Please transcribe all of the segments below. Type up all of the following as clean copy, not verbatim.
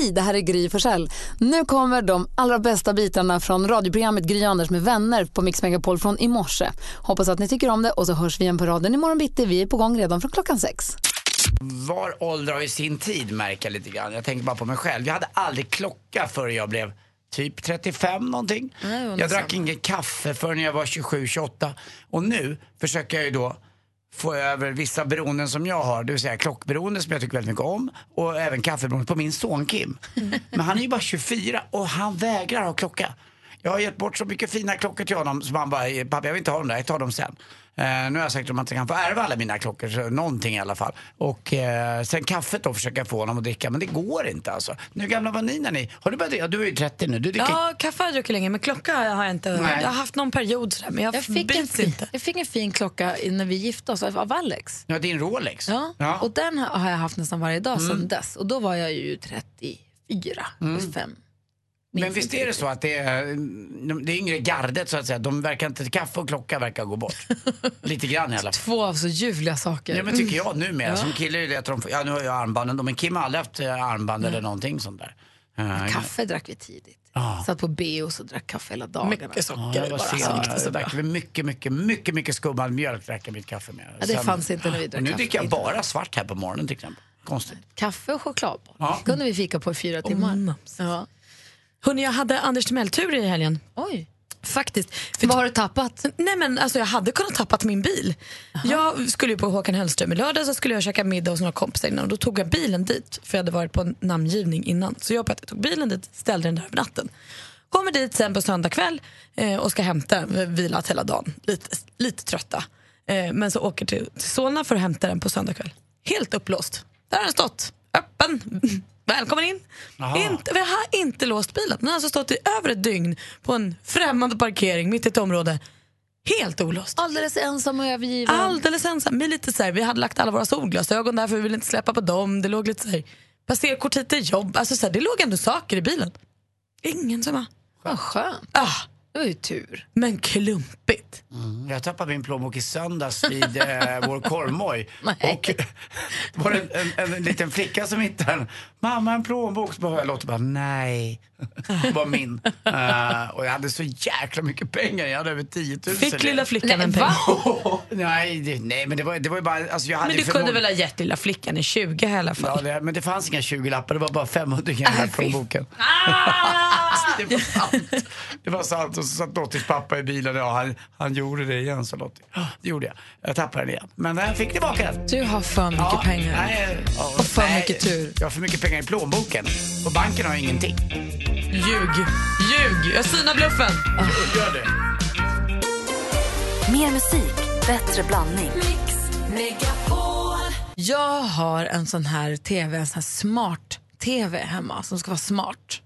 Hej, det här är Gry Forssell. Nu kommer de allra bästa bitarna från radioprogrammet Gry Anders med vänner på Mix Megapol från i morse. Hoppas att ni tycker om det och så hörs vi igen på raden imorgon bitti. Vi är på gång redan från klockan 6. Var ålder i sin tid märker jag lite grann. Jag tänker bara på mig själv. Jag hade aldrig klocka förrän jag blev typ 35 någonting. Jag drack ingen kaffe förrän jag var 27-28. Och nu försöker jag ju då få över vissa beroenden som jag har, det vill säga klockberoende som jag tycker väldigt mycket om och även kaffeberoende på min son Kim. Men han är ju bara 24 och han vägrar ha klocka. Jag har gett bort så mycket fina klockor till honom som han bara, pappa jag vill inte ha dem där, jag tar dem sen. Nu har jag sagt att man inte kan få ärva alla mina klockor, så någonting i alla fall. Och sen kaffet då försöker jag få honom att dricka, men det går inte alltså. Nu gamla var ni när ni, har du börjat dricka? Du är ju 30 nu. Du dricker... Ja, kaffe har jag druckit länge, men klocka har jag inte. Nej. Jag har haft någon period sådär, men jag fick inte. Jag fick en fin klocka när vi gifte oss av Alex. Ja, din Rolex. Ja, ja. Och den har jag haft nästan varje dag sedan dess. Och då var jag ju 34, 35. Men visst är det så att det är yngre gardet så att säga, de verkar inte, kaffe och klocka verkar gå bort lite grann i alla fall. Två av så ljuvliga saker. Ja men tycker jag nu med som killar är det att de, ja nu har jag armbanden då, men Kim har aldrig haft armband eller någonting sånt där. Kaffe drack vi tidigt. Satt på B och så drack kaffe hela dagarna. Mycket socker bara. Mycket skummad mjölk drack jag mitt kaffe med. Ja, det fanns inte när vi drack kaffe. Nu dricker jag bara svart här på morgonen till exempel. Konstigt. Kaffe och choklad. Kunde vi fika på 4 timmar. Ja. Hörrni, jag hade Anders Tegnell-tur i helgen. Oj. Faktiskt. Vad har du tappat? Nej men alltså jag hade kunnat tappat min bil. Aha. Jag skulle ju på Håkan Hellström i lördag, så skulle jag käka middag hos några kompisar innan. Och då tog jag bilen dit, för jag hade varit på en namngivning innan. Så jag tog bilen dit, ställde den där över natten. Kommer dit sen på söndag kväll och ska hämta, vilat hela dagen. Lite trötta. Men så åker till Solna för att hämta den på söndag kväll. Helt upplåst. Där har den stått. Öppen. Välkommen in. Vi har inte låst bilen. Den har alltså stått i över ett dygn på en främmande parkering mitt i ett område. Helt olåst. Alldeles ensam och övergiven. Alldeles ensam. Men lite så här, vi hade lagt alla våra solglasögon där för vi ville inte släppa på dem. Det låg lite så här, passerkort hit till jobb. Alltså så här, det låg ändå saker i bilen. Ingen som var. Vad skönt. Det var ju tur. Men klumpigt. Jag tappade min plånbok i söndags vid vår korvmoj. Och det var en liten flicka som hittade den. Mamma, en plånbok. Så jag låter bara, nej. Det var min. Och jag hade så jäkla mycket pengar. Jag hade över 10 000. Fick lilla flickan en pengar? Nej, men det var ju bara... Alltså, jag hade men du kunde väl ha gett lilla flickan en 20 i alla fall? Ja, men det fanns inga 20-lappar. Det var bara 500 kronor i plånboken. Det var sant. Det var sant. Och så satt Lottis pappa i bilen och han gjorde det igen, så Lottie. Det gjorde jag. Jag tappade den igen. Men jag fick tillbaka den. Du har för mycket pengar. Och för mycket tur. Jag har för mycket pengar i plånboken. Och banken har ingenting. Ljug. Jag synar bluffen. Gör det. Mer musik, bättre blandning. Mix Megapol. Jag har en sån här TV, en sån här smart TV hemma som ska vara smart.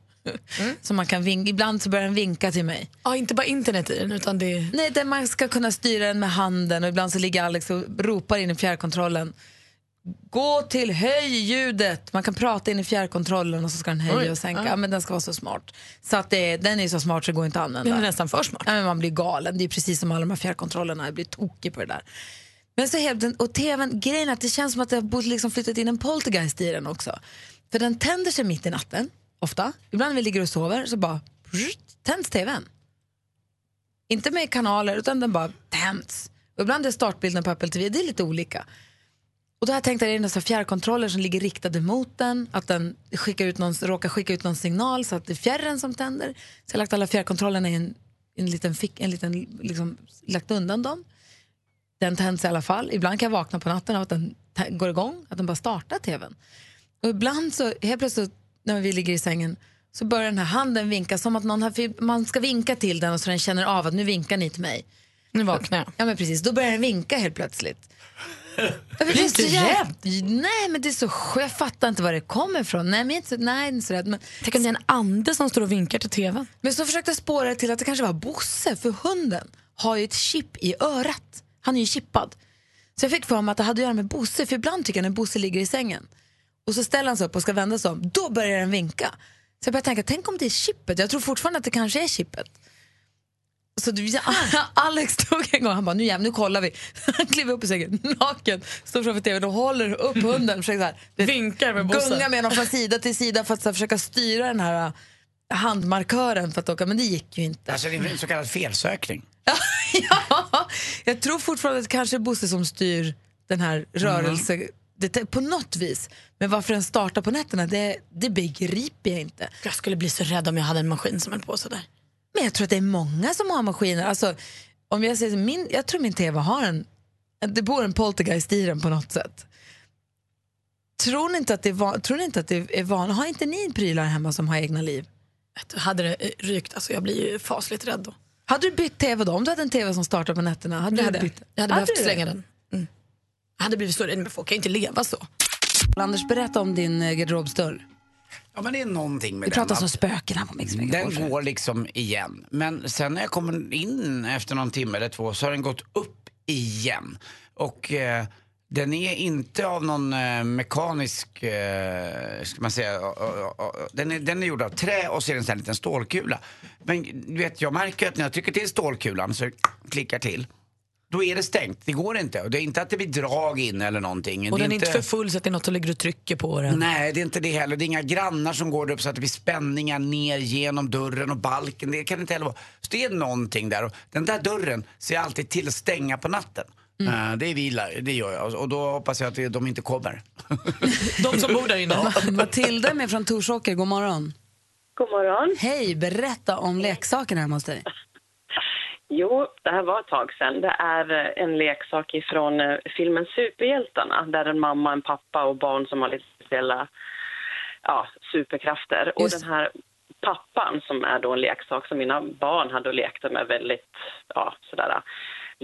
Så man kan vinka, ibland så börjar den vinka till mig. Ja, inte bara internet i den utan det... Nej, där man ska kunna styra den med handen. Och ibland så ligger Alex och ropar in i fjärrkontrollen, gå till höj ljudet. Man kan prata in i fjärrkontrollen och så ska den höja och sänka. Ja, men den ska vara så smart. Så att den är så smart så det går inte att använda. Den är nästan för smart. Ja, men man blir galen, det är precis som alla de här fjärrkontrollerna. Jag blir tokig på det där. Men så hävden, och tvn, grejen att det känns som att jag har liksom flyttat in en poltergeist i den också. För den tänder sig mitt i natten ofta. Ibland när vi ligger och sover så bara tänds tvn. Inte med kanaler utan den bara tänds. Och ibland är startbilden på Apple TV, det är lite olika. Och då har jag tänkt att det är några fjärrkontroller som ligger riktade mot den. Att den råkar skicka ut någon signal så att det är fjärren som tänder. Så jag har lagt alla fjärrkontrollerna i en liten fick, liksom, lagt undan dem. Den tänds i alla fall. Ibland kan jag vakna på natten av att den går igång. Att den bara startar tvn. Och ibland så helt plötsligt när vi ligger i sängen så börjar den här handen vinka som att man ska vinka till den och så den känner av att nu vinkar ni till mig. Nu vaknar jag. Ja men precis, då börjar den vinka helt plötsligt. Jag blir så rädd. Nej men det är så skönt, jag fattar inte var det kommer ifrån. Nej men inte, så rädd. Men tänk om det är en ande som står och vinkar till tvn. Men så försökte jag spåra det till att det kanske var Bosse, för hunden har ju ett chip i örat. Han är ju chippad. Så jag fick för mig att det hade att göra med Bosse, för ibland tycker jag när Bosse ligger i sängen och så ställer han sig upp och ska vända sig om, då börjar den vinka. Så jag började tänka, tänk om det är chippet. Jag tror fortfarande att det kanske är chippet. Så Alex tog en gång, han bara, nu kollar vi. Han kliver upp i sängen, naken, står framför tvn och håller upp hunden, försöker så här, vinkar med Bosse, gunga med honom från sida till sida för att så här, försöka styra den här handmarkören för att åka, men det gick ju inte. Alltså det är en så kallad felsökning. Ja, jag tror fortfarande att det kanske är Bosse som styr den här rörelsen på något vis. Men varför den startar på nätterna, det begriper jag inte. Jag skulle bli så rädd om jag hade en maskin som höll på sådär. Men jag tror att det är många som har maskiner. Alltså, om jag säger jag tror min tv har det bor en poltergeist i den på något sätt. Tror ni inte att det är vanligt? Har inte ni en prylar hemma som har egna liv? Hade det rykt, alltså jag blir ju fasligt rädd då. Hade du bytt tv då? Om du hade en tv som startade på nätterna, jag hade behövt slänga den. Jag hade blivit större, men folk kan inte leva så. Anders, berätta om din garderobsdörr. Ja, men det är någonting med den. Vi pratar som spöken här på Mix Megapol. Den går liksom igen. Men sen när jag kommer in efter någon timme eller två så har den gått upp igen. Och den är inte av någon mekanisk, ska man säga, den är gjord av trä och så är den en liten stålkula. Men du vet, jag märker att när jag trycker till stålkulan så klickar till. Då är det stängt, det går inte. Och det är inte att det blir drag in eller någonting. Och det den är inte för full så att det är något som ligger och trycker på den. Nej, det är inte det heller. Det är inga grannar som går upp så att det blir spänningar ner genom dörren och balken. Det kan inte heller vara. Så det är någonting där. Och den där dörren ser alltid till att stänga på natten. Det är vila, det gör jag. Och då hoppas jag att de inte kommer. De som bor där inne. Matilda är med från Torsåker, god morgon. God morgon. Hej, berätta om leksakerna hemma hos dig. Jo, det här var ett tag sedan. Det är en leksak ifrån filmen Superhjältarna. Där en mamma, en pappa och barn som har lite speciella superkrafter. Och den här pappan som är då en leksak som mina barn hade och lekte med väldigt, sådär.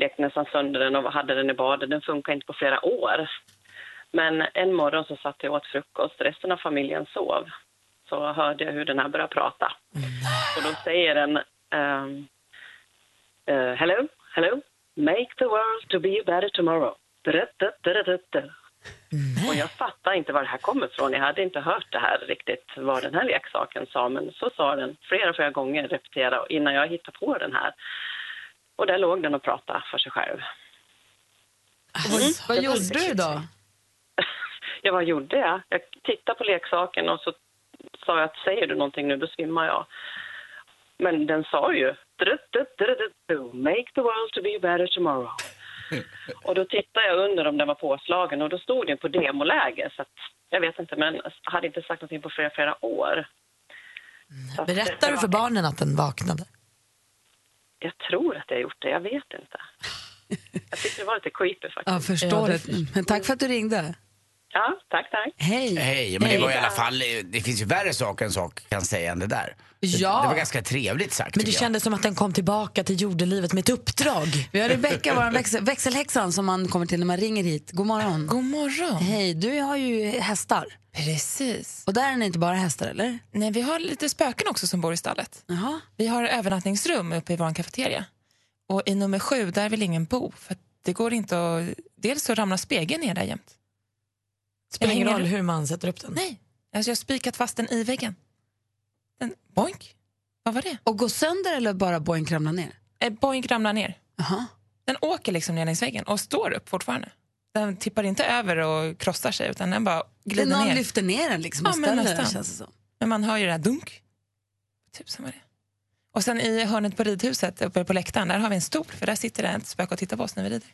Lekte nästan sönder den och hade den i badet. Den funkar inte på flera år. Men en morgon så satt jag åt frukost. Resten av familjen sov. Så hörde jag hur den här började prata. Och då säger den... hello, make the world to be better tomorrow. Och jag fattar inte var det här kommer ifrån. Jag hade inte hört det här riktigt, vad den här leksaken sa. Men så sa den flera gånger, repetera innan jag hittade på den här. Och där låg den och pratade för sig själv. Vad gjorde du då? Ja, vad gjorde jag? Jag tittade på leksaken och så sa jag att säger du någonting nu, då svimmar jag. Men den sa ju make the world to be better tomorrow. Och då tittade jag under om den var påslagen och då stod den på demoläge. Så att, jag vet inte, men hade inte sagt någonting på flera år. Berättar du för barnen att den vaknade? Jag tror att jag gjort det, jag vet inte. Jag tyckte det var lite creepy faktiskt. Ja, förstår det. Men tack för att du ringde. Ja, tack. Hej. Men det var i alla fall, det finns ju värre saker än det där. Ja. Det var ganska trevligt sagt. Men det kändes som att den kom tillbaka till jordelivet med ett uppdrag. Vi har Rebecka, vår växelhäxan som man kommer till när man ringer hit. God morgon. God morgon. Hej, du har ju hästar. Precis. Och där är ni inte bara hästar, eller? Nej, vi har lite spöken också som bor i stallet. Jaha. Vi har övernattningsrum uppe i vår kafeteria. Och i nummer 7, där vill ingen bo. För det går inte att... Dels så ramlar spegeln ner där jämt. Spelar ingen roll hur man sätter upp den. Nej, alltså jag har spikat fast den i väggen. Den, boink. Vad var det? Och gå sönder eller bara boink ramlar ner? Boink ramlar ner. Aha. Den åker liksom ner längs väggen och står upp fortfarande. Den tippar inte över och krossar sig utan den bara glider ner. Någon lyfter ner den liksom och ställer den, känns det som. Men man hör ju det där dunk. Tusen var det. Och sen i hörnet på ridhuset uppe på läktaren, där har vi en stol. För där sitter det ett spök och tittar på oss när vi rider.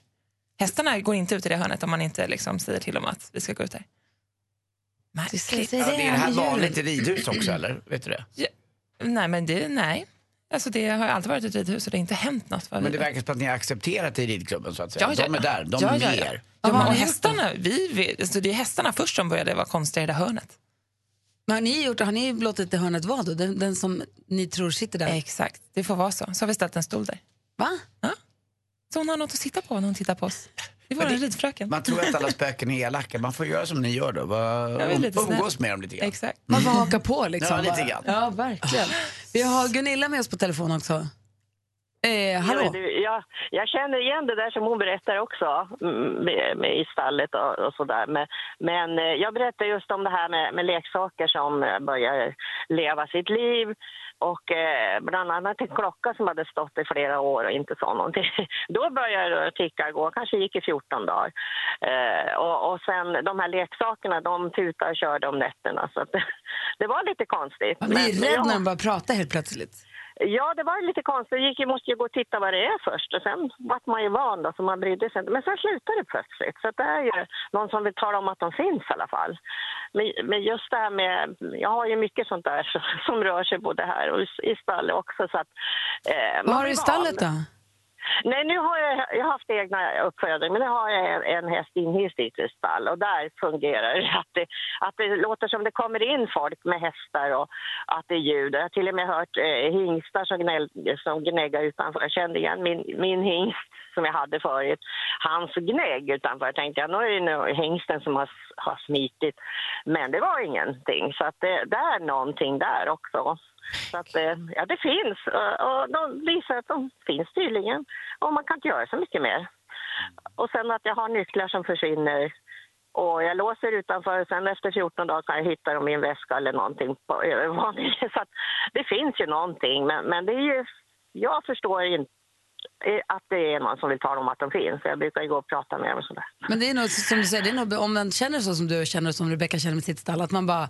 Hästarna går inte ut i det hörnet om man inte liksom säger till dem att vi ska gå ut där. Märkligt. Ja, det är det här vanligt i ridhus också, eller? Vet du det? Ja. Nej, men det... Nej. Alltså det har alltid varit ett ridhus och det har inte hänt något. Men det verkar som att ni har accepterat i ridklubben så att säga. Ja. De är där, de är mer. Ja, och hästarna, alltså det är hästarna först som började vara konstiga i det hörnet. Men har ni låtit det hörnet vara då? Den som ni tror sitter där? Exakt, det får vara så. Så har vi ställt en stol där. Va? Ja. Så hon har något att sitta på när hon tittar på oss. Det var en ridfröken. Man tror att alla spöken är elaka. Man får göra som ni gör då. Umgås med dem lite grann. Exakt. Man får haka på liksom. Ja, lite grann. Ja, verkligen. Vi har Gunilla med oss på telefon också. Hallå? Ja, jag känner igen det där som hon berättar också i stallet och sådär. Men jag berättar just om det här med leksaker som börjar leva sitt liv. Och bland annat en klocka som hade stått i flera år och inte sa någonting. Då började det ticka gå, kanske gick i 14 dagar. Och sen de här leksakerna, de tutar och körde om nätterna. Så att, det var lite konstigt. Man blir rädd när man bara pratar helt plötsligt. Ja, det var lite konstigt. Jag måste ju gå och titta vad det är först. Och sen var man ju van då, så man brydde sig inte. Men sen slutade det plötsligt. Så det är ju någon som vill tala om att de finns i alla fall. Men just det här med... Jag har ju mycket sånt där som rör sig både här och i stallet också. Så att, vad har du i stallet då? Nej, nu har jag har haft egna uppfödning, men nu har jag en häst inhyst i ett stall och där fungerar det att det låter som det kommer in folk med hästar och att det är ljud. Jag har till och med hört hingstar som gnäggar utanför. Jag kände igen min hingst som jag hade förut, hans gnägg utanför. Jag tänkte jag, nu är det hingsten som har smitit, men det var ingenting. Så att det är någonting där också. Så att, ja, det finns och de visar att de finns tydligen och man kan inte göra så mycket mer. Och sen att jag har nycklar som försvinner och jag låser utanför och sen efter 14 dagar kan jag hitta dem i en väska eller någonting på övervåningen. Så att det finns ju någonting, men det är ju, jag förstår inte att det är någon som vill tala om att de finns. Jag brukar ju gå och prata med dem och sådär. Men det är nog som du säger, det är nog, om man känner så som du känner och som Rebecca känner med sitt stall, att man bara...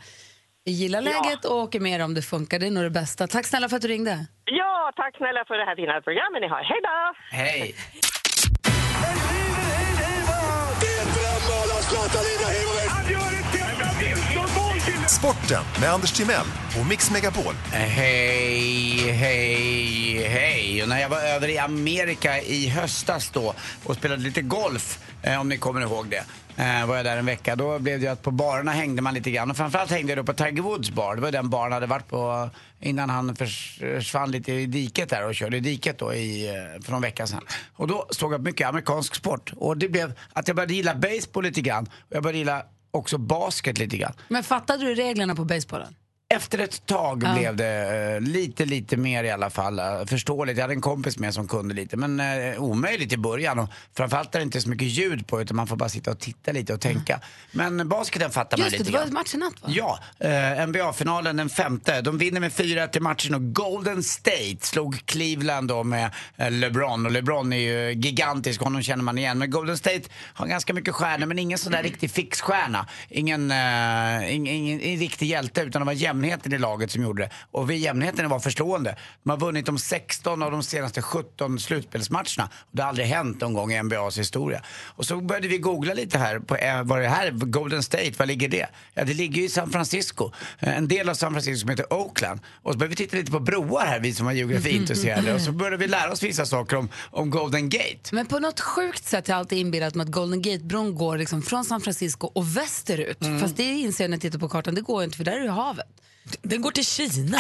gillar läget och åker med om det funkar. Det är nog det bästa. Tack snälla för att du ringde. Ja, tack snälla för det här fina programmet ni har. Hej då! Hej! Sporten med Anders Tegnell och Mix Megapol. Hej, hej, hej. Och när jag var över i Amerika i höstas då och spelade lite golf, om ni kommer ihåg det, var jag där en vecka. Då blev det att på barerna hängde man lite grann. Och framförallt hängde jag då på Tiger Woods bar. Det var den barn hade varit på innan han försvann lite i diket där och körde i diket då för någon vecka sedan. Och då såg jag mycket amerikansk sport. Och det blev att jag började gilla baseball lite grann. Och jag började gilla också basket lite grann. Men fattade du reglerna på baseballen? Efter ett tag blev det lite mer i alla fall förståeligt. Jag hade en kompis med som kunde lite, men omöjligt i början. Och framförallt är det inte så mycket ljud på, utan man får bara sitta och titta lite och tänka. Men basketen fattar man lite. Just det, det var matchen natt, va? Ja, NBA-finalen den 5:e. De vinner med 4-1 i matchen och Golden State slog Cleveland då med LeBron. Och LeBron är ju gigantisk, honom känner man igen. Men Golden State har ganska mycket stjärnor, men ingen sån där riktig fixstjärna. Ingen riktig hjälte, utan de var jämnheten i laget som gjorde det. Och vid jämnheten var förslående. De har vunnit de 16 av de senaste 17 slutspelsmatcherna. Det har aldrig hänt någon gång i NBAs historia. Och så började vi googla lite här på var det här Golden State, var ligger det? Ja, det ligger ju i San Francisco. En del av San Francisco som heter Oakland. Och så började vi titta lite på broar här, vi som var geografiintresserade. Och så började vi lära oss vissa saker om Golden Gate. Men på något sjukt sätt har jag alltid inbillat mig att Golden Gate-bron går liksom från San Francisco och västerut. Fast det inser jag när jag tittar på kartan, det går inte, för där är ju havet. Den går till Kina.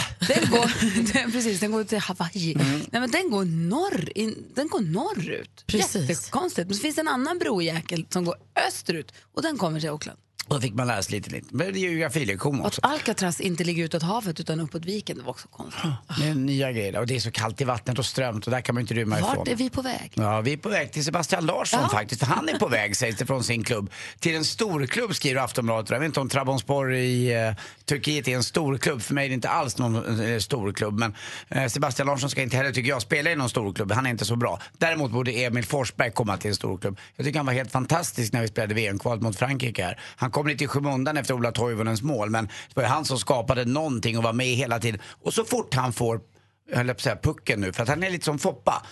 Den går till Hawaii. Nej, men den går norrut. Precis. Jättekonstigt. Men så finns en annan brojäkel som går österut och den kommer till Oakland. Och då fick man lära sig lite. Men det är ju geografilektion också. Att Alcatraz inte ligger utåt havet utan uppåt viken, det var också konstigt. Det är nya grejer. Och det är så kallt i vattnet och strömt och där kan man inte rymma ifrån. Vart är vi på väg? Ja, vi är på väg till Sebastian Larsson faktiskt. För han är på väg, sägs det, från sin klubb. Till en stor klubb, skriver Aftonbladet. Jag vet inte om Trabzonspor i Turkiet är en stor klubb. För mig är det inte alls någon stor klubb. Men Sebastian Larsson ska inte heller, tycker jag, spela i någon stor klubb. Han är inte så bra. Däremot borde Emil Forsberg komma till en stor klubb. Jag tycker han var helt fantastisk när vi spelade VM-kvalet mot Frankrike här. Han kom lite i skymundan efter Ola Toivonens mål, men det var han som skapade någonting och var med hela tiden. Och så fort han får, jag höll på att säga pucken nu, för att han är lite som Foppa,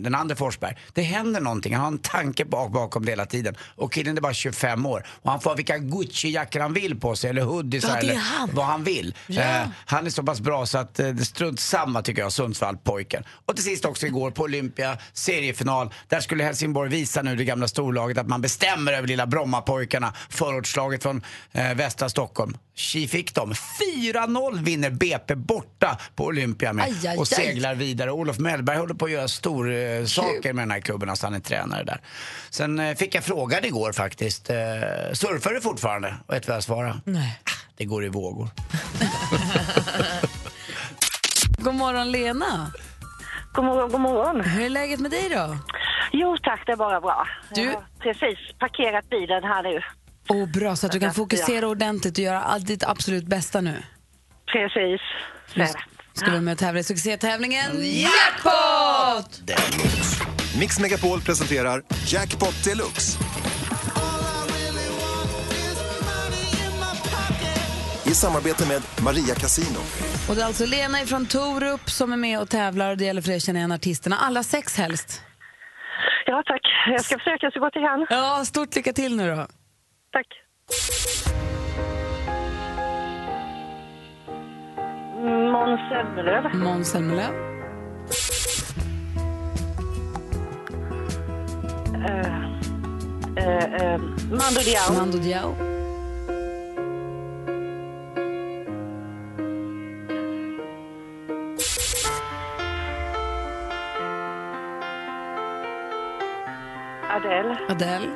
den andra Forsberg. Det händer någonting, han har en tanke bakom det hela tiden. Och killen är bara 25 år och han får vilka Gucci-jackor han vill på sig, eller hoodies, eller vad han vill. Han är så pass bra så att det strunt samma, tycker jag, Sundsvall-pojken. Och till sist också igår på Olympia seriefinal, där skulle Helsingborg visa nu det gamla storlaget att man bestämmer över lilla Bromma-pojkarna, förortslaget från västra Stockholm. Tji fick dem. 4-0 vinner BP borta på Olympia med. Och seglar vidare. Olof Mellberg håller på att göra stor saker med den här klubben. Alltså han är tränare där. Sen fick jag frågan igår faktiskt. Surfar du fortfarande? Och vet vad jag svarade? Nej. Det går i vågor. God morgon Lena. God morgon, god morgon. Hur är läget med dig då? Jo tack, det är bara bra. Jag har precis parkerat bilen här nu. Åh bra, så att du kan fokusera ordentligt och göra allt ditt absolut bästa nu. Precis. Ska vi med och tävla i succétävlingen Jackpot! Deluxe. Mix Megapol presenterar Jackpot Deluxe. I samarbete med Maria Casino. Och det är alltså Lena ifrån Torup som är med och tävlar. Och det gäller för er känna igen artisterna. Alla sex helst. Ja tack, jag ska försöka så gott jag kan. Ja, stort lycka till nu då. Tack. Måns Zelmerlöw. Mando Diao. Adele.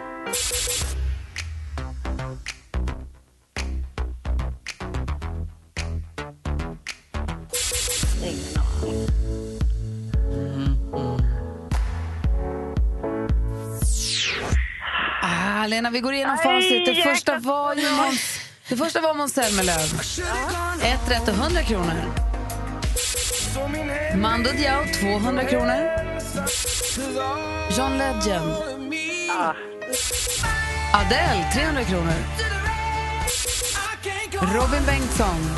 Lena, vi går igenom facit. Det första var Måns Zelmerlöw. Ett rätt och 100 kronor. Mando Diao 200 kronor. John Legend. Adele 300 kronor. Robin Bengtsson.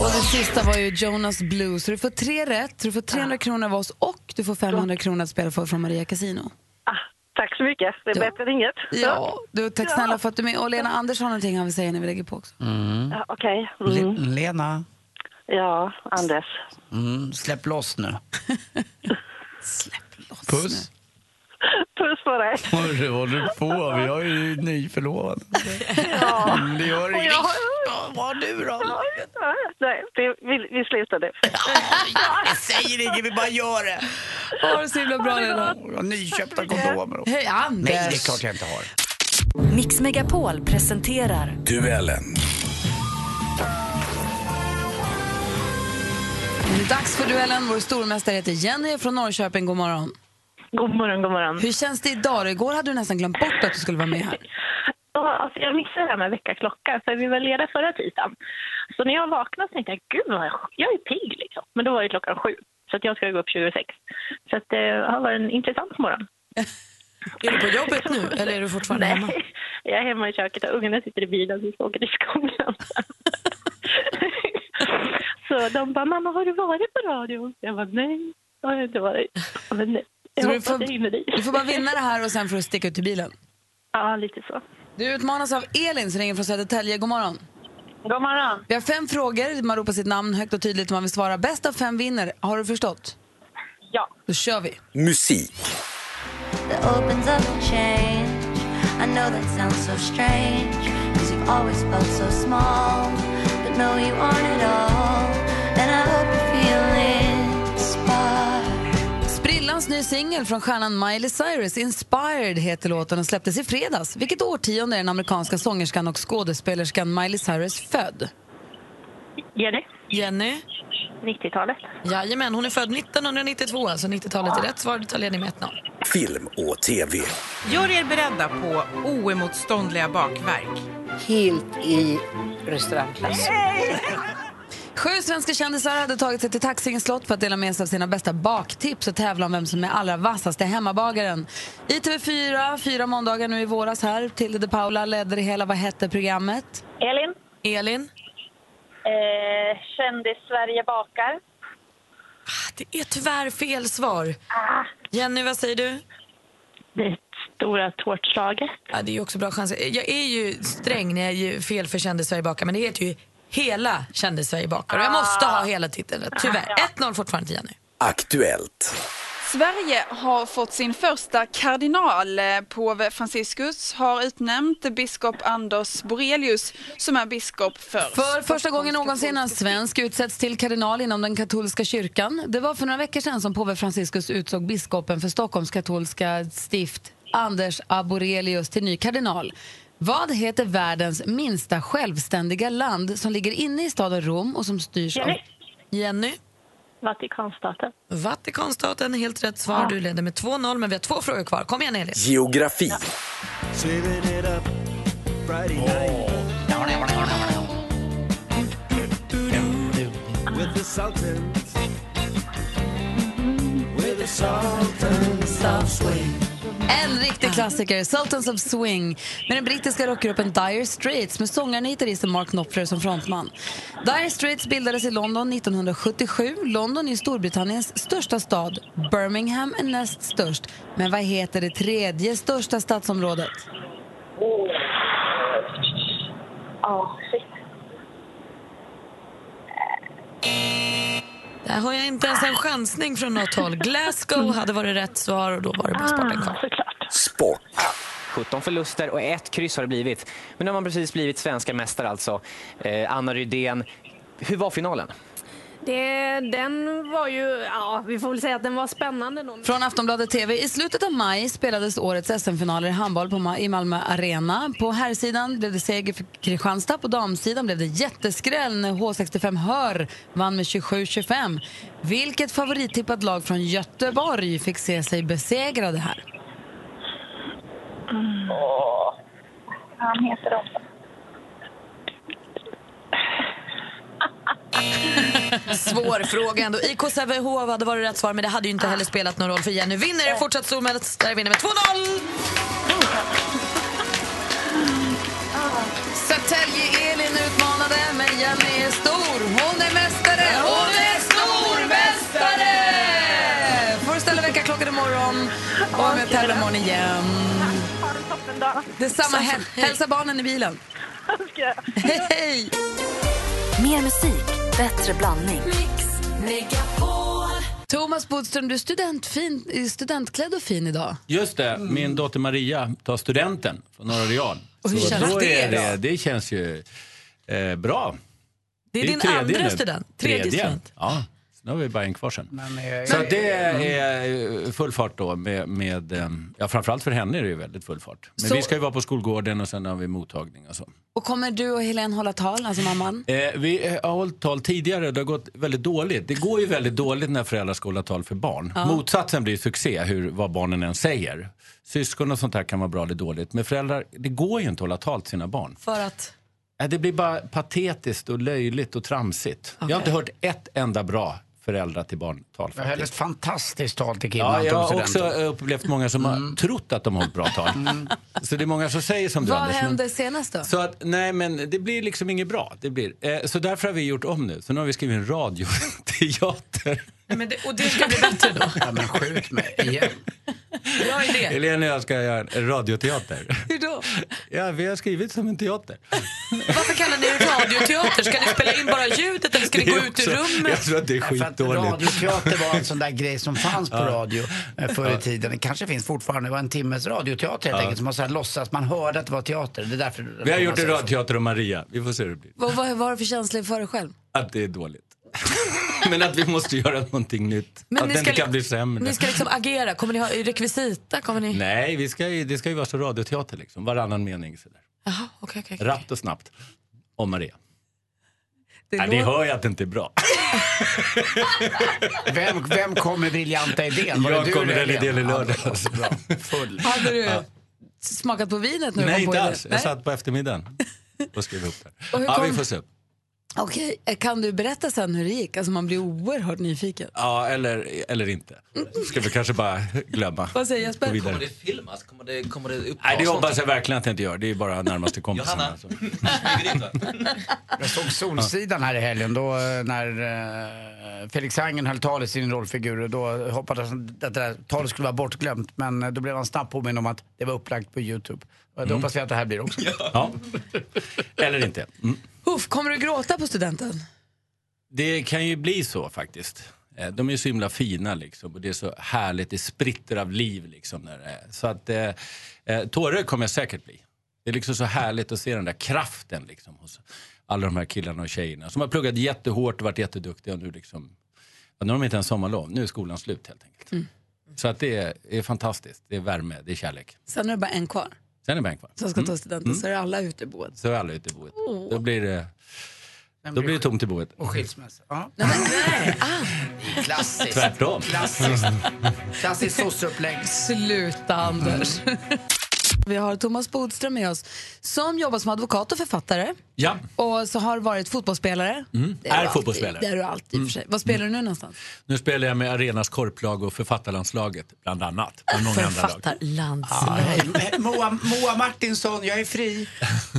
Och det sista var ju Jonas Blue. Så du får 3 rätt, du får 300 kronor av oss och du får 500 kronor att spela för från Maria Casino. Tack så mycket, det är bättre än inget. Ja, du, tack snälla för att du är med. Och Lena Andersson har någonting han vill säga när vi lägger på också. Okej. Lena. Ja, Anders. Släpp loss nu. Släpp loss. Puss. Puss på dig. Vad håller du på? Vi har ju nyförlovad. Ja. Det gör inget. Vad du då? Nej, vi slutar nu. Jag säger inget, vi bara gör det. Ha det så himla bra, Lena. Jag har nyköpta kondomer. Hej, Anders. Nej, det är klart jag inte har. Mix Megapol presenterar Duellen. Det är dags för duellen. Vår stormästare heter Jenny från Norrköping. God morgon. God morgon, god morgon. Hur känns det idag? Igår hade du nästan glömt bort att du skulle vara med här. Alltså, jag missade det här med veckaklockan, för vi var leda förra tisdagen. Så när jag vaknade så tänkte jag, gud vad jag är pigg liksom. Men då var det klockan 7, så att jag ska gå upp 26. Så att det har varit en intressant morgon. Är du på jobbet nu, eller är du fortfarande hemma? Nej, jag är hemma i köket och ungarna sitter i bilen och åker till skolan. Så de bara, mamma har du varit på radio? Jag bara, nej, jag har inte varit. Men nej. Du får bara vinna det här och sen får du sticka ut i bilen. Ja, lite så. Du utmanas av Elin som ringer från Södertälje. God morgon. God morgon. Vi har 5 frågor. Man ropar sitt namn högt och tydligt. Man vill svara. Bäst av 5 vinner. Har du förstått? Ja. Då kör vi. Musik. The opens up change. I know that sounds so strange. Cause you've always felt so small. But no, you aren't at all. And I hope you feel inspired. Sprillans ny singel från stjärnan Miley Cyrus, Inspired heter låten, och släpptes i fredags. Vilket årtionde är den amerikanska sångerskan och skådespelerskan Miley Cyrus född? Jenny? 90-talet. Jajamän, hon är född 1992, alltså 90-talet är rätt svar. Du tar ledning med 1-0. Film och tv. Gör er beredda på oemotståndliga bakverk. Helt i restaurangklass. 7 svenska kändisar hade tagit sig till Taxingens slott för att dela med sig av sina bästa baktips och tävla om vem som är allra vassaste hemmabagaren. I TV4, 4 måndagar nu i våras här, Tilde de Paula ledde det hela. Vad hette programmet? Elin? Kändis Sverige bakar. Det är tyvärr fel svar. Jenny, vad säger du? Det stora tårtslaget. Det är ju också bra chanser. Jag är ju sträng när jag är fel för Kändis Sverige bakar, men det heter ju Hela Kändis Sverige bakar. Jag måste ha hela titeln. Tyvärr. 1-0 fortfarande till Jenny. Aktuellt. Sverige har fått sin första kardinal. Påve Franciscus har utnämnt biskop Anders Borelius som är biskop för första gången någonsin en svensk utsätts till kardinal inom den katolska kyrkan. Det var för några veckor sedan som Påve Franciscus utsåg biskopen för Stockholms katolska stift Anders Borelius till ny kardinal. Vad heter världens minsta självständiga land som ligger inne i staden Rom och som styrs av... Jenny? Vatikanstaten. Vatikanstaten, helt rätt svar. Ja. Du leder med 2-0, men vi har 2 frågor kvar. Kom igen, Elin. Geografi. Ja. En riktig klassiker, Sultans of Swing, med den brittiska rockgruppen Dire Straits med sångaren och gitarristen Mark Knopfler som frontman. Dire Straits bildades i London 1977. London är Storbritanniens största stad. Birmingham är näst störst. Men vad heter det tredje största stadsområdet? Där har jag inte ens en chansning från något håll. Glasgow hade varit rätt svar och då var det bara sporten kvar. Sport. 17 förluster och 1 kryss har det blivit. Men nu har man precis blivit svenska mästare alltså. Anna Rydén, hur var finalen? Den var ju, ja, vi får väl säga att den var spännande då. Från Aftonbladet TV. I slutet av maj spelades årets SM-finaler i handboll i Malmö Arena. På herrsidan blev det seger för Kristianstad. På damsidan blev det jätteskräll när H65 Hör vann med 27-25. Vilket favorittippat lag från Göteborg fick se sig besegrade här? Han heter också. Svår fråga ändå. IK Sävehof hade varit rätt svar, men det hade ju inte heller spelat någon roll för Jenny vinner. Det fortsatt stormästare vinner med 2-0. Södertälje Elin utmanade, men Jenny är stor. Hon är mästare. Hon är stormästare. Får ställa veckaklockan imorgon och med tävla imorgon igen. Ha en toppen dag. Detsamma. Hälsa barnen i bilen. Hej. Mer musik, bättre blandning. Mix Megapol. Thomas Bodström, du är studentklädd och fin idag. Just det, min dotter Maria tar studenten från Norra Real. Och hur känns det? Det känns ju bra. Det är din andra student? Tredje student? Ja, nu har vi bara en kvar sen. Så det är full fart då med framförallt för henne är det ju väldigt full fart. Men så, vi ska ju vara på skolgården och sen har vi mottagning och så. Och kommer du och Helene hålla tal, alltså mamman? Vi har hållit tal tidigare, det har gått väldigt dåligt. Det går ju väldigt dåligt när föräldrar ska hålla tal för barn. Ja. Motsatsen blir succé, vad barnen än säger. Syskon och sånt här kan vara bra eller dåligt. Men föräldrar, det går ju inte att hålla tal till sina barn. För att? Det blir bara patetiskt och löjligt och tramsigt. Okay. Jag har inte hört ett enda bra föräldrar till barntal. Det är ett fantastiskt tal till killarna. Ja, jag har också upplevt många som har trott att de har ett bra tal. Så det är många som säger som du, Anders. Vad hände senast då? Så att, nej, men det blir liksom inget bra. Det blir, så därför har vi gjort om nu. Så nu har vi skrivit en radioteater. Men och det ska bli bättre då? Ja, men skjut mig igen. Bra idé. Helene och jag ska göra en radioteater. Hur då? Ja, vi har skrivit som en teater. Varför kallar ni det radioteater? Ska ni spela in bara ljudet eller ska ni gå ut i rummet? Jag tror att det är skitdåligt. Radioteater var en sån där grej som fanns på radio förr i tiden. Det kanske finns fortfarande. Det var en timmes radioteater helt enkelt som man så här låtsas. Man hörde att det var teater. Det är därför vi har gjort en radioteater om Maria. Vi får se hur det blir. Vad var det för känsla för dig själv? Att det är dåligt. Men att vi måste göra någonting nytt. Men att den inte kan bli sämre. Ni ska liksom agera. Kommer ni ha rekvisita? Nej, det ska ju vara så radioteater liksom. Varannan mening. Jaha, okej. Rappt och snabbt. Om Maria. Det hör jag att det inte är bra. Vem kom med briljanta idén? Jag kom med den idén i lördag. Alltså. Full. Hade du smakat på vinet nu? Nej, inte alls. Jag satt på eftermiddagen och skrev ihop det. Och vi får se. Okej, kan du berätta sen hur det gick? Alltså man blir oerhört nyfiken. Ja, eller inte. Ska vi kanske bara glömma. Vad säger Jesper? Kommer det filmas? Kommer det upp? Nej, det hoppas jag verkligen att jag inte gör. Det är ju bara närmaste kompisen. Alltså. Jag såg Solsidan här i helgen då när Felix Hangen höll tal i sin rollfigur och då hoppades att det där talet skulle vara bortglömt. Men då blev han snabbt påminn om att det var upplagt på YouTube. Och då hoppas jag att det här blir också. Ja. Eller inte. Kommer du gråta på studenten? Det kan ju bli så faktiskt. De är ju så himla fina liksom. Och det är så härligt, det spritter av liv liksom när det är. Så att tårar kommer jag säkert bli. Det är liksom så härligt att se den där kraften liksom hos alla de här killarna och tjejerna som har pluggat jättehårt och varit jätteduktiga och nu liksom, nu har de inte en sommarlov, nu är skolan slut helt enkelt. Så att det är fantastiskt, det är värme, det är kärlek. Sen är det bara en kvar. Sen är man kvar. Som ska ta studenten, så är alla ute i boet. Så är alla ute i boet. Oh. Då blir det... Då blir det tomt i boet. Och skilsmässa. Ja. Nej. Klassiskt. Tvärtom. Klassiskt sosseupplägg. Sluta, Anders. Vi har Thomas Bodström med oss, som jobbar som advokat och författare. Ja. Och så har varit fotbollsspelare. Är fotbollsspelare. Det är du alltid i och för sig. Vad spelar du nu någonstans? Nu spelar jag med Arenas korplag och författarlandslaget, bland annat. Författarlandslaget. Moa Martinsson, jag är fri.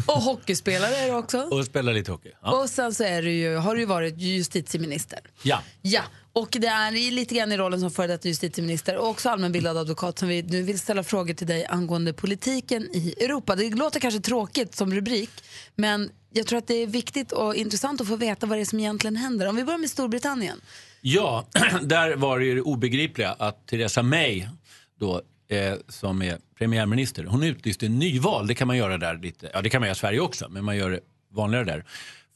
Och hockeyspelare är du också. Och spelar lite hockey. Ja. Och sen så är du ju, har du varit justitieminister. Ja. Ja. Och det är lite grann i rollen som före detta justitieminister och också allmänbildad advokat som vi nu vill ställa frågor till dig angående politiken i Europa. Det låter kanske tråkigt som rubrik, men jag tror att det är viktigt och intressant att få veta vad det är som egentligen händer. Om vi börjar med Storbritannien. Ja, där var det ju obegripliga att Theresa May då, som är premiärminister, hon utlyste en nyval. Det kan man göra där lite. Ja, det kan man göra i Sverige också, men man gör det vanligare där.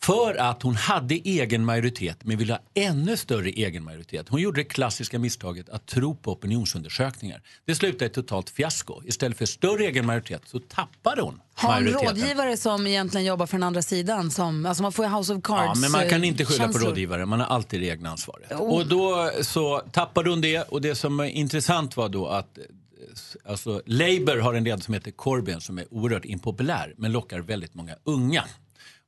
För att hon hade egen majoritet men ville ha ännu större egen majoritet. Hon gjorde det klassiska misstaget att tro på opinionsundersökningar. Det slutade i totalt fiasko. Istället för större egen majoritet så tappade hon majoriteten. Har en rådgivare som egentligen jobbar från andra sidan? Som, alltså man får House of Cards. Ja, men man kan inte skylla på rådgivare. Man har alltid det egna ansvaret. Oh. Och då så tappade hon det. Och det som är intressant var då att... Alltså, Labour har en ledare som heter Corbyn som är oerhört impopulär men lockar väldigt många unga.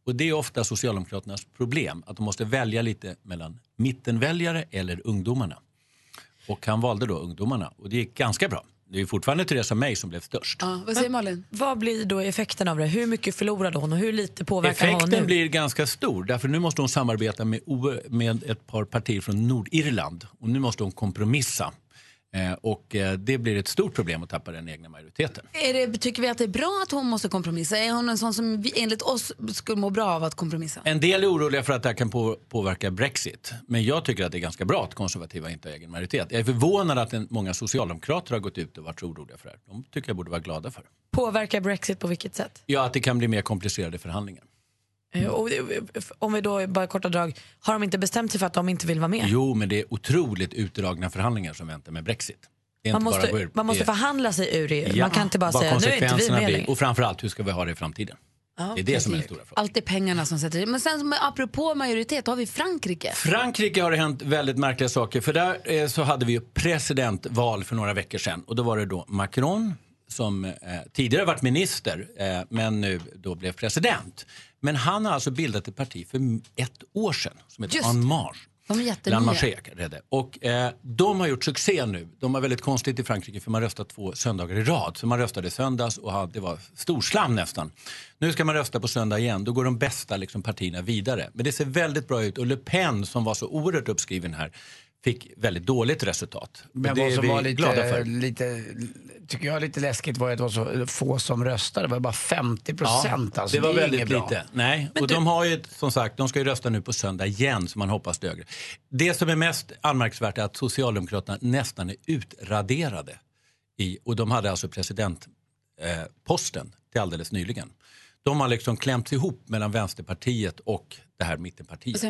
Och det är ofta Socialdemokraternas problem att de måste välja lite mellan mittenväljare eller ungdomarna. Och han valde då ungdomarna och det gick ganska bra. Det är fortfarande Theresa May som blev störst. Ja, vad säger Malin? Vad blir då effekten av det? Hur mycket förlorade hon och hur lite påverkar effekten hon nu? Effekten blir ganska stor därför nu måste hon samarbeta med ett par partier från Nordirland och nu måste hon kompromissa. Och det blir ett stort problem att tappa den egna majoriteten. Tycker vi att det är bra att hon måste kompromissa? Är hon en sån som vi, enligt oss skulle må bra av att kompromissa? En del är oroliga för att det här kan påverka Brexit. Men jag tycker att det är ganska bra att konservativa inte har egen majoritet. Jag är förvånad att många socialdemokrater har gått ut och varit oroliga för det här. De tycker jag borde vara glada för. Påverkar Brexit på vilket sätt? Ja, att det kan bli mer komplicerade förhandlingar. Och om vi då bara korta drag, har de inte bestämt sig för att de inte vill vara med? Jo, men det är otroligt utdragna förhandlingar som väntar med Brexit. Man måste förhandla sig ur det. Ja, man kan inte bara säga, nu är inte vi med längre. Och framförallt, hur ska vi ha det i framtiden? Ah, det är det som är den stora frågan. Allt är pengarna som sätter det. Men sen apropå majoritet, har vi Frankrike. Frankrike har det hänt väldigt märkliga saker. För där så hade vi ju presidentval för några veckor sedan. Och då var det då Macron som tidigare varit minister men nu då blev president. Men han har alltså bildat ett parti för ett år sedan som heter En Marche. De är jätteliga. Och de har gjort succé nu. De var väldigt konstigt i Frankrike för man röstade 2 söndagar i rad. Så man röstade söndags och det var storslam nästan. Nu ska man rösta på söndag igen. Då går de bästa liksom, partierna vidare. Men det ser väldigt bra ut. Och Le Pen som var så oerhört uppskriven här fick väldigt dåligt resultat. Men vad som var lite tycker jag lite läskigt var att det var så få som röstade. Det var bara 50%. Ja, alltså, det var väldigt lite. Nej. Men och de har ju, som sagt, de ska ju rösta nu på söndag igen som man hoppas det högre. Det som är mest anmärkningsvärt är att Socialdemokraterna nästan är utraderade. Och de hade alltså presidentposten till alldeles nyligen. De har liksom klämts ihop mellan Vänsterpartiet och det här mittenpartiet.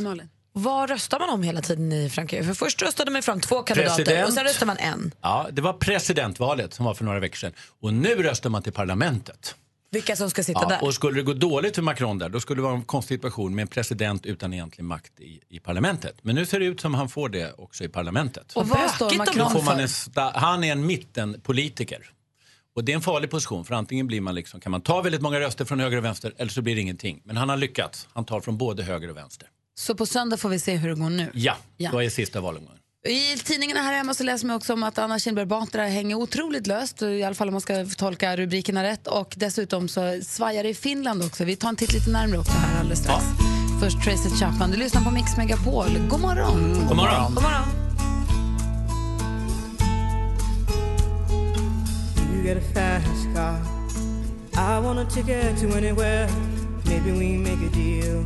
Vad röstar man om hela tiden i Frankrike? För först röstade man fram 2 kandidater och sen röstade man en. Ja, det var presidentvalet som var för några veckor sedan. Och nu röstar man till parlamentet. Vilka som ska sitta där? Och skulle det gå dåligt för Macron där, då skulle det vara en konstig situation med en president utan egentlig makt i parlamentet. Men nu ser det ut som han får det också i parlamentet. Och vad står Macron för? Han är en mittenpolitiker. Och det är en farlig position för antingen blir man liksom, kan man ta väldigt många röster från höger och vänster eller så blir det ingenting. Men han har lyckats. Han tar från både höger och vänster. Så på söndag får vi se hur det går nu. Ja. Då är sista valomgången. I tidningarna här hemma så läser man också om att Anna Kinberg Batra hänger otroligt löst. I alla fall om man ska tolka rubrikerna rätt. Och dessutom så svajar det i Finland också. Vi tar en titt lite närmare också här alldeles strax. Ja. Först Tracy Chapman. Du lyssnar på Mix Megapol. God morgon. Mm. God morgon. God morgon. You get a fast car. I want a ticket to anywhere. Maybe we make a deal.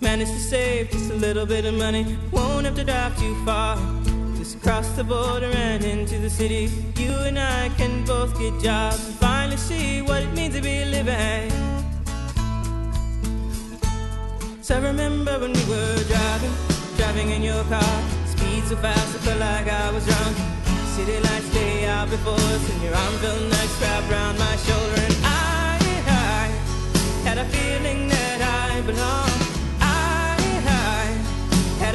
Managed to save just a little bit of money. Won't have to drive too far. Just cross the border and into the city. You and I can both get jobs and finally see what it means to be living. So I remember when we were driving in your car. Speed so fast I felt like I was drunk. City lights day out before us, and your arm felt like wrapped round my shoulder. And I had a feeling that I belonged. I had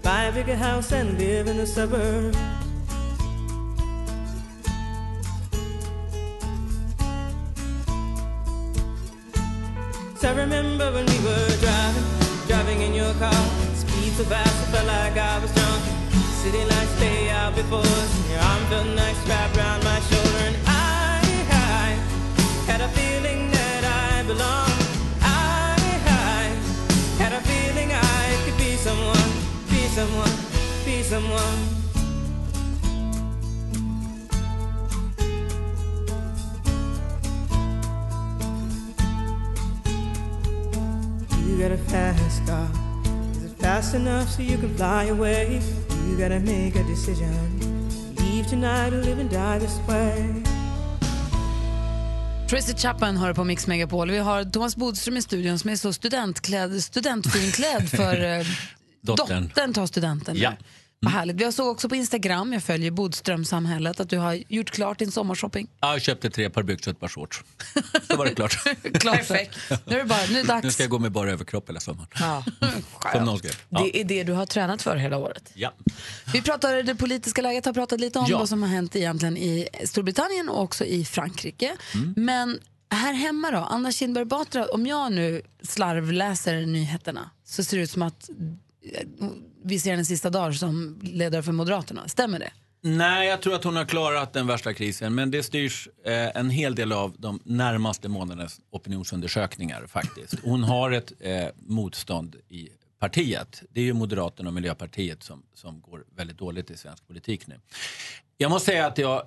Buy a bigger house and live in the suburbs. So I remember when we were driving in your car. So fast, I felt like I was drunk. City lights day out before us, and your arm felt nice wrapped around my shoulder. And I had a feeling that I belonged. I had a feeling I could be someone, be someone, be someone. You got a fast car. Fast enough so you can fly away. You gotta make a decision. Leave tonight or live and die this way. Tracy Chapman hör på Mix Megapol. Vi har Thomas Bodström i studion som är så studentfinklädd för dottern tar studenten. Ja. Vad härligt. Jag såg också på Instagram, jag följer Bodströmsamhället, att du har gjort klart din sommarshopping. Ja, jag köpte 3 par byxor och ett par shorts. Så var det klart. Perfekt. Nu är det bara, nu är dags. Nu ska jag gå med bara överkropp hela sommaren. Ja. Det är det du har tränat för hela året. Ja. Vi pratade det politiska läget, har pratat lite om vad som har hänt egentligen i Storbritannien och också i Frankrike. Mm. Men här hemma då, Anna Kinberg Batra, om jag nu slarvläser nyheterna så ser det ut som att vi ser den sista dagen som ledare för Moderaterna. Stämmer det? Nej, jag tror att hon har klarat den värsta krisen. Men det styrs en hel del av de närmaste månadernas opinionsundersökningar faktiskt. Hon har ett motstånd i partiet. Det är ju Moderaterna och Miljöpartiet som går väldigt dåligt i svensk politik nu. Jag måste säga att jag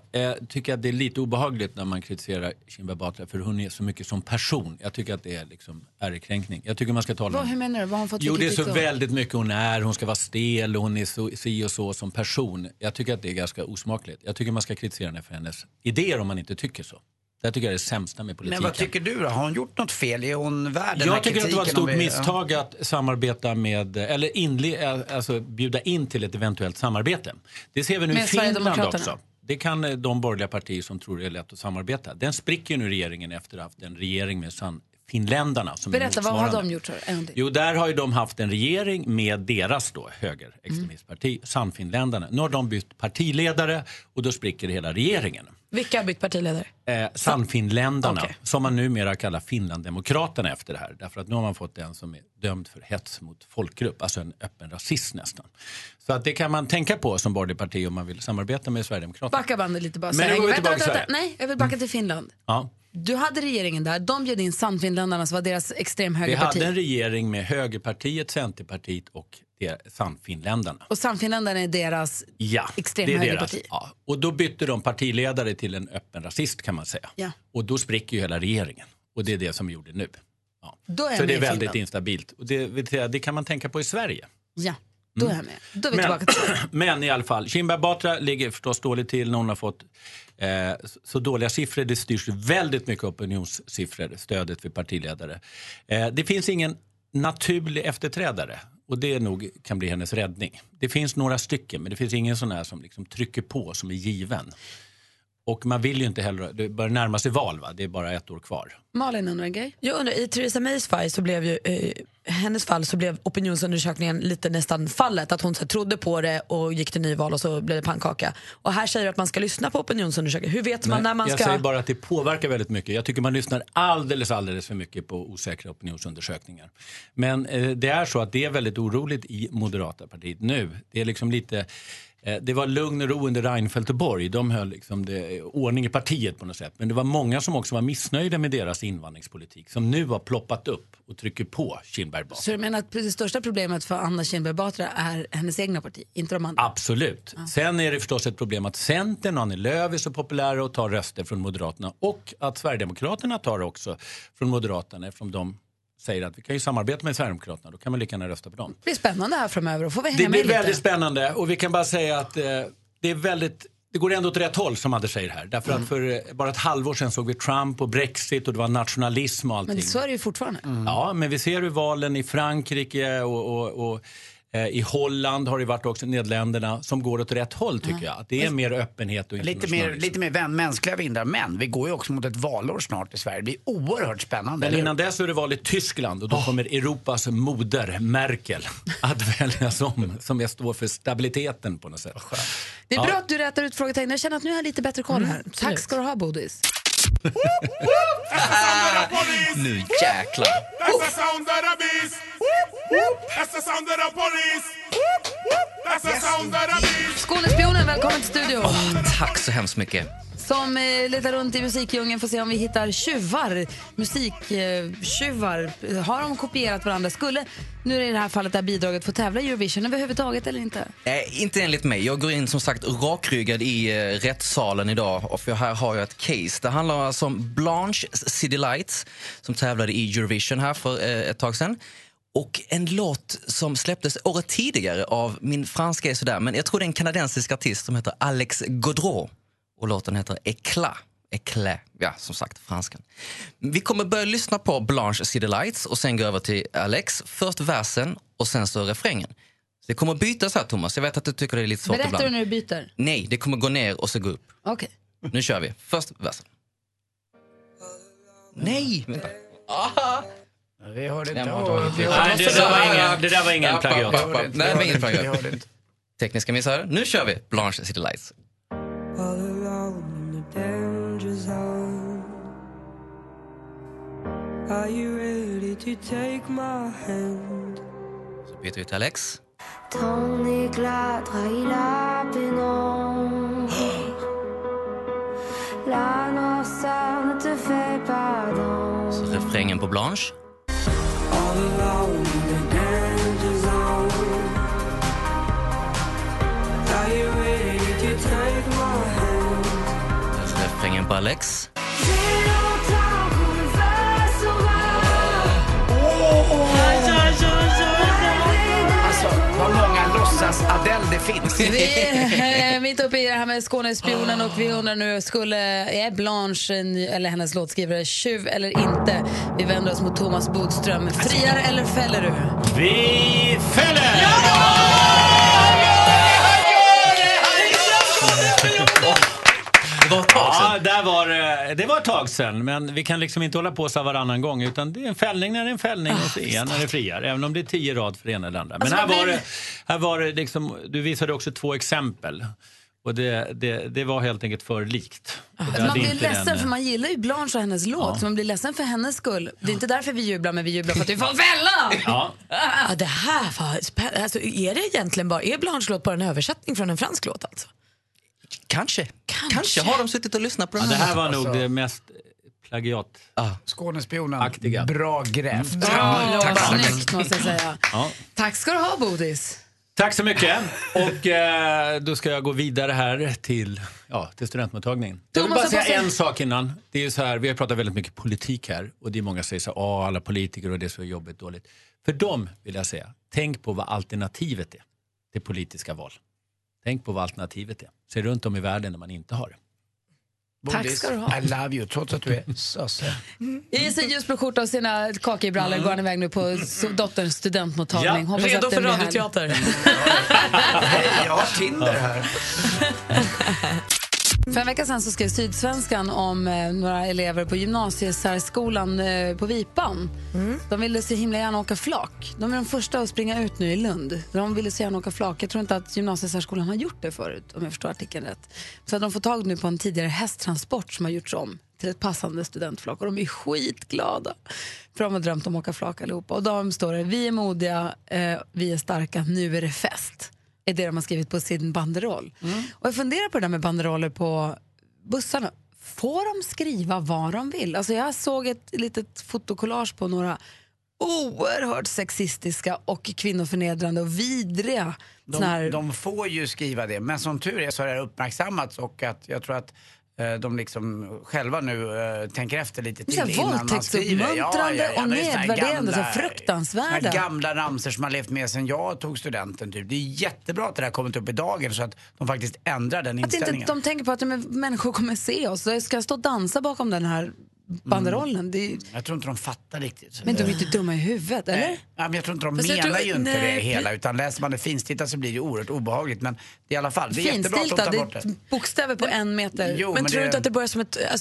tycker att det är lite obehagligt när man kritiserar Kinberg Batra, för hon är så mycket som person. Jag tycker att det är liksom ärekränkning. Jag tycker man ska tala om. Hur menar du? Vad har hon fått? Jo, det är så väldigt mycket hon är. Hon ska vara stel och hon är så si och så som person. Jag tycker att det är ganska osmakligt. Jag tycker man ska kritisera henne för hennes idéer om man inte tycker så. Det tycker jag är det sämsta med politiken. Men vad tycker du då? Har hon gjort något fel? Är hon värd den här kritiken? Jag tycker att det var ett stort misstag att samarbeta med, eller alltså bjuda in till ett eventuellt samarbete. Det ser vi nu i Finland också. Det kan de borgerliga partier som tror det är lätt att samarbeta. Den spricker nu regeringen efter att ha haft en regering med finländarna som berätta, vad har de gjort? Jo, där har ju de haft en regering med deras då högerextremistparti, Sannfinländarna. Nu har de bytt partiledare och då spricker hela regeringen. Vilka har bytt partiledare? Sannfinländarna, okay. Som man numera kallar Finlanddemokraterna efter det här. Därför att nu har man fått en som är dömd för hets mot folkgrupp, alltså en öppen rasist nästan. Så att det kan man tänka på som borgerligt parti om man vill samarbeta med Sverigedemokraterna. Backa bandet lite bara. Men vänta. Nej, jag vill backa till Finland. Ja. Du hade regeringen där, de bjöd in Sannfinländarna som var deras extrem högerparti. Vi hade en regering med högerpartiet, Centerpartiet och Sannfinländarna. Och Sannfinländarna är deras extrem högerparti. Ja. Och då bytte de partiledare till en öppen rasist kan man säga. Ja. Och då spricker ju hela regeringen. Och det är det som vi gjorde nu. Ja. Så det är väldigt instabilt. Och det kan man tänka på i Sverige. Ja. Då är jag med. Då är vi tillbaka till det. Men i alla fall, Kinberg Batra ligger förstås dåligt till när hon har fått så dåliga siffror. Det styrs väldigt mycket opinionssiffror, stödet för partiledare. Det finns ingen naturlig efterträdare och det nog kan bli hennes räddning. Det finns några stycken men det finns ingen sån här som liksom trycker på som är given. Och man vill ju inte heller, det börjar närma sig val, va? Det är bara ett år kvar. Malin undrar en grej. Jag undrar, i Theresa Mays fall så blev ju, hennes fall så blev opinionsundersökningen lite nästan fallet. Att hon så här, trodde på det och gick till nyval och så blev det pannkaka. Och här säger du att man ska lyssna på opinionsundersökningen. Hur vet man när man ska... Jag säger bara att det påverkar väldigt mycket. Jag tycker man lyssnar alldeles för mycket på osäkra opinionsundersökningar. Men det är så att det är väldigt oroligt i Moderata partiet nu. Det är liksom lite... Det var lugn och ro under Reinfeldt och Borg. De höll liksom det, ordning i partiet på något sätt. Men det var många som också var missnöjda med deras invandringspolitik som nu har ploppat upp och trycker på Kinberg Batra. Så du menar att det största problemet för Anna Kinberg Batra är hennes egna parti, inte de andra? Absolut. Ja. Sen är det förstås ett problem att Centern, Annie Lööf är så populära och tar röster från Moderaterna. Och att Sverigedemokraterna tar också från Moderaterna eftersom de... säger att vi kan ju samarbeta med Sverigedemokraterna, då kan man lika gärna rösta på dem. Det blir spännande här framöver och får vi hänga med lite. Det blir väldigt spännande och vi kan bara säga att det är väldigt, det går ändå åt rätt håll som Anders säger här. Därför att för bara ett halvår sedan såg vi Trump och Brexit och det var nationalism och allting. Men så är det ju fortfarande. Mm. Ja, men vi ser ju valen i Frankrike och i Holland har det varit också Nederländerna som går åt rätt håll tycker jag. Att det är mer öppenhet och internationalism. Lite mer mänskliga vindar, men vi går ju också mot ett valår snart i Sverige. Det blir oerhört spännande. Men innan dess är det val i Tyskland och då kommer Europas moder Merkel att väljas om som jag står för stabiliteten på något sätt. Det är bra att du rätar ut frågetecknen. Jag känner att nu har jag lite bättre koll här. Tack ska du ha, Bodis. Nu jäklar. Skånespionen, välkommen till studion. Tack så hemskt mycket. Som letar runt i musikdjungeln för att se om vi hittar tjuvar. Musiktjuvar. Har de kopierat varandra? Skulle nu i det här fallet där bidraget får tävla i Eurovision överhuvudtaget eller inte? Inte enligt mig. Jag går in som sagt rakryggad i rättssalen idag. Och för här har jag ett case. Det handlar alltså om Blanche City Lights som tävlade i Eurovision här för ett tag sedan. Och en låt som släpptes året tidigare av, min franska är sådär, men jag tror det är en kanadensisk artist som heter Alex Godreau. Och låten heter Éclat. Éclat, ja, som sagt, franskan. Vi kommer börja lyssna på Blanche City Lights och sen gå över till Alex. Först versen och sen så refrängen. Så det kommer byta så här, Thomas. Jag vet att du tycker det är lite svårt. Berättar ibland. Berättar du när du byter? Nej, det kommer gå ner och så gå upp. Okej. Okay. Nu kör vi. Först versen. Nej, vänta. Aha! Vi hörde inte. Nej, det där var ingen plagiat. Nej, det var ingen plagiat. Tekniska missar. Nu kör vi Blanche City Lights. Are you ready to take my hand? Så byter vi till Alex. Ton éclat trahit la pénombre. La noire ça ne te fait pas dans. Så refrängen på Blanche. All alone in the danger zone. Are you ready to take my hand? Så refrängen på Alex. Adele, det finns. Vi är mitt uppe i det här med Skånespionen och vi undrar nu, är Blanche eller hennes låtskrivare tjuv eller inte? Vi vänder oss mot Thomas Bodström. Friar eller fäller du? Vi fäller! Ja! Det var ett tag sedan, men vi kan liksom inte hålla på så varannan gång, utan det är en fällning när det är en fällning och så är när det friar, även om det är 10 rad för en eller andra. Men här var det liksom, du visade också 2 exempel och det var helt enkelt för likt. Man blir ledsen för man gillar ju Blanche och hennes låt, så man blir ledsen för hennes skull. Det är inte därför vi jublar, men vi jublar för att vi får fälla! Det här var, alltså, är det egentligen bara, är Blanche låt bara en översättning från en fransk låt alltså? Kanske har de suttit och lyssnat på den. Det här var nog det mest plagiat. Skånespionen, aktiga. Bra gräft. Tack, måste jag säga. Tack ska du ha, Bodis. Tack så mycket. Och då ska jag gå vidare här till studentmottagningen. Jag vill bara säga en sak innan. Det är ju så här, vi har pratat väldigt mycket politik här. Och det är många som säger så här, alla politiker och det är så jobbigt dåligt. För dem vill jag säga, tänk på vad alternativet är till politiska val. Tänk på vad alternativet är. Se runt om i världen när man inte har det. Tack ska du ha. I love you, trots att du är sosse. I sin ljusblåskjorta och sina kakibrallor går han iväg nu på dotterns studentmottagning. Ja, redo för radioteater. Jag har Tinder här. För en vecka sedan så skrev Sydsvenskan om några elever på gymnasiesärskolan på Vipan. De ville så himla gärna åka flak. De är de första att springa ut nu i Lund. De ville så gärna åka flak. Jag tror inte att gymnasiesärskolan har gjort det förut, om jag förstår artikeln rätt. Så att de får tag nu på en tidigare hästtransport som har gjorts om till ett passande studentflak. Och de är skitglada. För de har drömt om att åka flak allihopa. Och de står det: vi är modiga, vi är starka, nu är det fest. Är det de har skrivit på sin banderoll. Och jag funderar på det där med banderoller på bussarna. Får de skriva vad de vill? Alltså jag såg ett litet fotokollage på några oerhört sexistiska och kvinnoförnedrande och vidriga. De får ju skriva det, men som tur är så har det uppmärksammats, och att jag tror att de liksom själva nu tänker efter lite till innan man skriver. Våldtäktsuppmuntrande och nedvärderande, så fruktansvärda. Gamla ramser som har levt med sen jag tog studenten. Typ. Det är jättebra att det här kommit upp i dagen så att de faktiskt ändrar den inställningen. Att inte de tänker på att människor kommer se oss. Jag ska stå och dansa bakom den här banderollen. Det... Jag tror inte de fattar riktigt. Men de är inte dumma i huvudet, eller? Nej, men jag tror inte de menar det hela. Utan läser man det finstiltat så blir det oerhört obehagligt. Men i alla fall, det är jättebra att de tar bort det. Bokstäver på en meter. Jo, men tror du inte att det börjar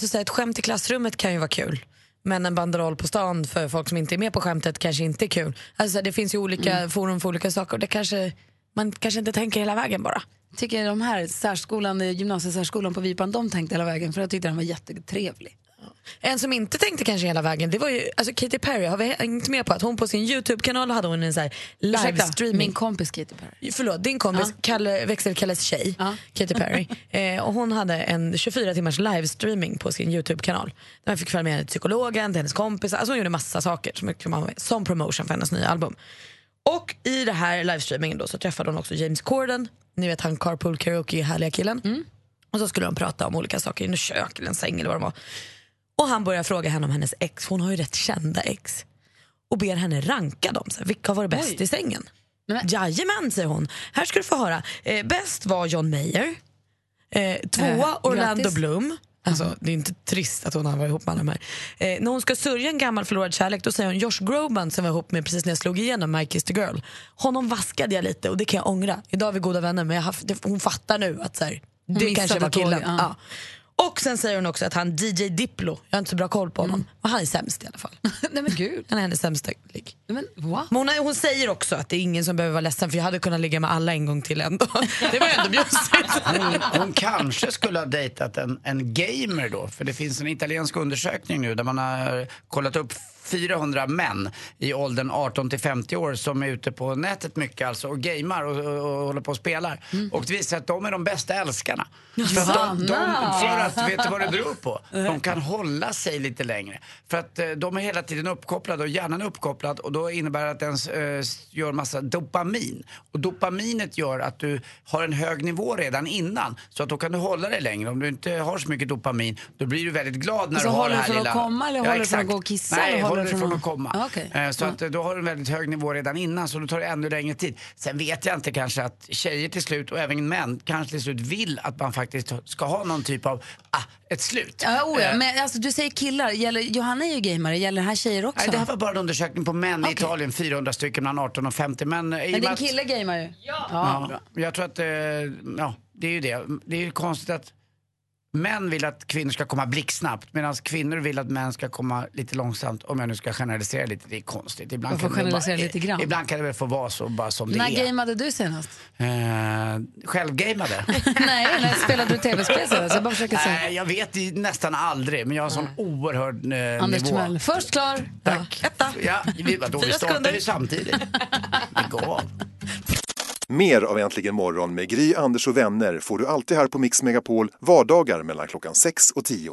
som ett skämt i klassrummet kan ju vara kul. Men en banderoll på stan för folk som inte är med på skämtet kanske inte är kul. Alltså det finns ju olika forum för olika saker. Och det kanske, man kanske inte tänker hela vägen bara. Tycker de här gymnasiesärskolan på Vipan, de tänkte hela vägen. För jag tyckte den var jättetrevlig. En som inte tänkte kanske hela vägen, det var ju alltså Katy Perry. Har vi hängt med på att hon på sin YouTube-kanal hade hon en så här livestreaming. Min kompis Katy Perry. Förlåt, din kompis Växelkalles tjej, Katy Perry. Och hon hade en 24 timmars livestreaming på sin YouTube-kanal. Där man fick följa med psykologen, hennes kompis. Alltså hon gjorde massa saker som promotion för hennes nya album. Och i det här livestreamingen då så träffade hon också James Corden. Ni vet han Carpool Karaoke, härliga killen. Och så skulle de prata om olika saker i en kök eller en säng eller vad de var. Och han börjar fråga henne om hennes ex. Hon har ju rätt kända ex. Och ber henne ranka dem. Så här, vilka var bäst i sängen? Jajamän, säger hon. Här ska du få höra. Bäst var John Mayer. Tvåa Orlando Bloom. Alltså, det är inte trist att hon har varit ihop med alla de här. När hon ska sörja en gammal förlorad kärlek, då säger hon Josh Groban som var ihop med precis när jag slog igenom Mike is the Girl. Honom vaskade jag lite och det kan jag ångra. Idag är vi goda vänner, men hon fattar nu att så här, det kanske var killen. Ja. Och sen säger hon också att han DJ Diplo, jag har inte så bra koll på honom, och han är sämst i alla fall. Nej men gud, han är hennes sämsta ligg. Men vad? Hon säger också att det är ingen som behöver vara ledsen, för jag hade kunnat ligga med alla en gång till ändå. Det var ju ändå bjussigt. Hon kanske skulle ha dejtat en gamer då, för det finns en italiensk undersökning nu där man har kollat upp 400 män i åldern 18-50 år som är ute på nätet mycket alltså, och gamer och håller på och spelar. Och det visar att de är de bästa älskarna. För att vet du vad det beror på? De kan hålla sig lite längre. För att de är hela tiden uppkopplade och hjärnan är uppkopplad, och då innebär det att den gör massa dopamin. Och dopaminet gör att du har en hög nivå redan innan, så att då kan du hålla dig längre. Om du inte har så mycket dopamin, då blir du väldigt glad när så du har det här lilla... Så håller du för att komma eller håller du för att gå och kissa? Nej, håller du för att komma. Så att då har du en väldigt hög nivå redan innan, så då tar det ännu längre tid. Sen vet jag inte, kanske att tjejer till slut och även män kanske till slut vill att man faktiskt ska ha någon typ av ett slut. Men alltså, du säger killar, gäller, Johanna är ju gamare, gäller här tjejer också? Nej, det här var bara en undersökning på män i Italien, 400 stycken mellan 18 och 50 män. Men din kille gamar ju. Ja. Jag tror att det är ju det. Det är ju konstigt att män vill att kvinnor ska komma blixtsnabbt, medan kvinnor vill att män ska komma lite långsamt. Om jag nu ska generalisera lite, det är konstigt. Ibland kan generalisera lite grann. Ibland kan det väl få vara så bara som det är. När gameade du senast? Självgameade? Nej, när spelade du tv-spel senast? Jag bara försöker säga. Jag vet nästan aldrig, men jag har sån oerhörd Anders nivå. Tegnell, först klar. Tack. Vi startar ju samtidigt. Det går. Mer av Äntligen morgon med Gry, Anders och vänner får du alltid här på Mix Megapol vardagar mellan klockan 6 och 10.